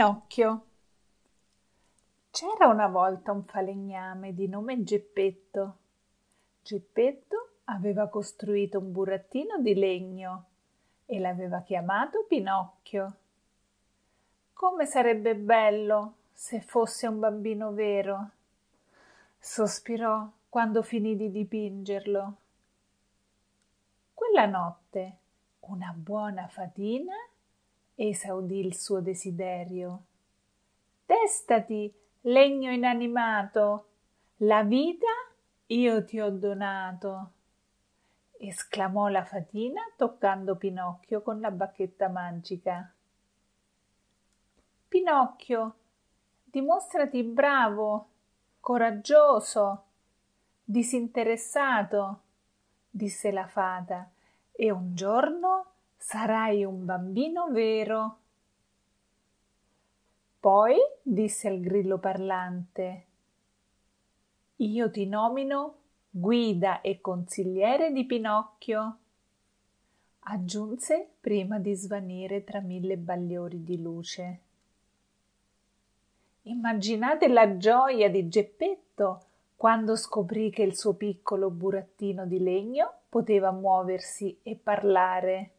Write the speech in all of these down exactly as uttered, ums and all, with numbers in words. Pinocchio. C'era una volta un falegname di nome Geppetto. Geppetto aveva costruito un burattino di legno e l'aveva chiamato Pinocchio. Come sarebbe bello se fosse un bambino vero, sospirò quando finì di dipingerlo. Quella notte una buona fatina esaudì il suo desiderio. Testati, legno inanimato, la vita io ti ho donato, esclamò la fatina toccando Pinocchio con la bacchetta magica. Pinocchio, dimostrati bravo, coraggioso, disinteressato, disse la fata, e un giorno sarai un bambino vero. Poi disse al grillo parlante: io ti nomino guida e consigliere di Pinocchio, aggiunse prima di svanire tra mille bagliori di luce. Immaginate la gioia di Geppetto quando scoprì che il suo piccolo burattino di legno poteva muoversi e parlare.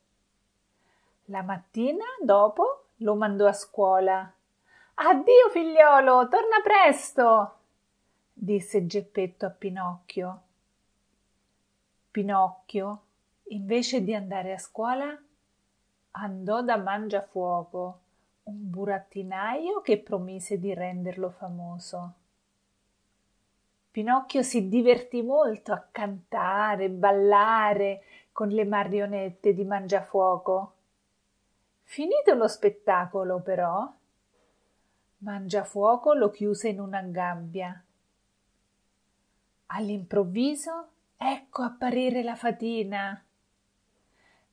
La mattina dopo lo mandò a scuola. «Addio, figliolo, torna presto!» disse Geppetto a Pinocchio. Pinocchio, invece di andare a scuola, andò da Mangiafuoco, un burattinaio che promise di renderlo famoso. Pinocchio si divertì molto a cantare, ballare con le marionette di Mangiafuoco. Finito lo spettacolo, però, Mangiafuoco lo chiuse in una gabbia. All'improvviso ecco apparire la fatina.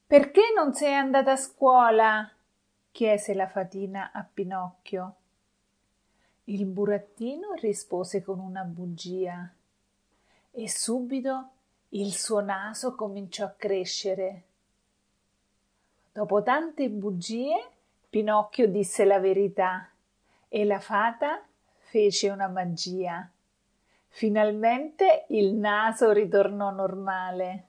«Perché non sei andata a scuola?» chiese la fatina a Pinocchio. Il burattino rispose con una bugia e subito il suo naso cominciò a crescere. Dopo tante bugie, Pinocchio disse la verità. E la fata fece una magia. Finalmente il naso ritornò normale.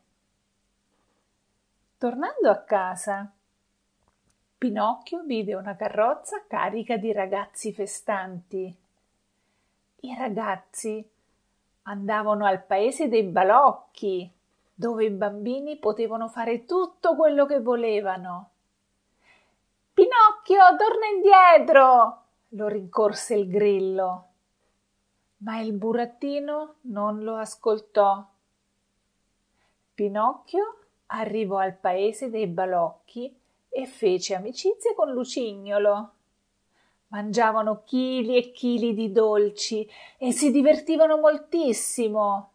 Tornando a casa, Pinocchio vide una carrozza carica di ragazzi festanti. I ragazzi andavano al paese dei balocchi, dove i bambini potevano fare tutto quello che volevano. «Pinocchio, torna indietro!» lo rincorse il grillo, ma il burattino non lo ascoltò. Pinocchio arrivò al paese dei balocchi e fece amicizia con Lucignolo. Mangiavano chili e chili di dolci e si divertivano moltissimo.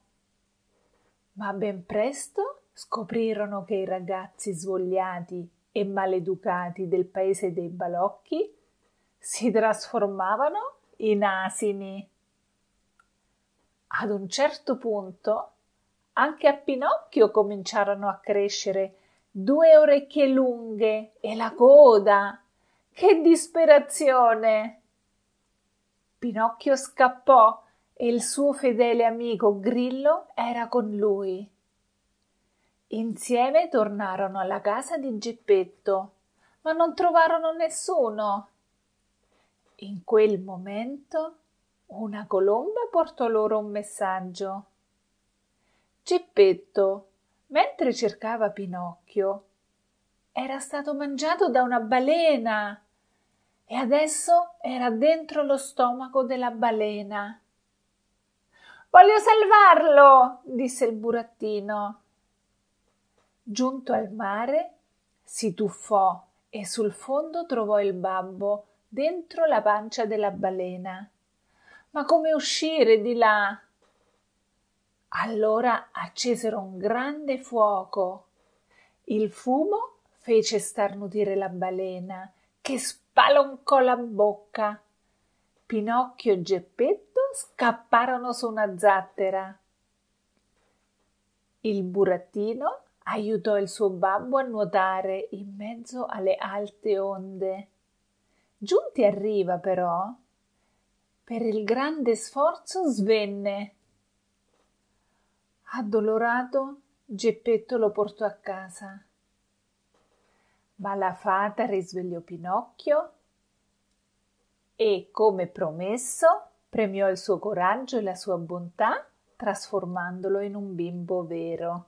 Ma ben presto scoprirono che i ragazzi svogliati e maleducati del paese dei balocchi si trasformavano in asini. Ad un certo punto anche a Pinocchio cominciarono a crescere due orecchie lunghe e la coda. Che disperazione! Pinocchio scappò e il suo fedele amico Grillo era con lui. Insieme tornarono alla casa di Geppetto, ma non trovarono nessuno. In quel momento una colomba portò loro un messaggio. Geppetto, mentre cercava Pinocchio, era stato mangiato da una balena e adesso era dentro lo stomaco della balena. «Voglio salvarlo!» disse il burattino. Giunto al mare, si tuffò e sul fondo trovò il babbo dentro la pancia della balena. Ma come uscire di là? Allora accesero un grande fuoco. Il fumo fece starnutire la balena, che spalancò la bocca. Pinocchio e Geppetto scapparono su una zattera. Il burattino aiutò il suo babbo a nuotare in mezzo alle alte onde. Giunti al riva, però, per il grande sforzo svenne. Addolorato, Geppetto lo portò a casa. Ma la fata risvegliò Pinocchio e, come promesso, premiò il suo coraggio e la sua bontà, trasformandolo in un bimbo vero.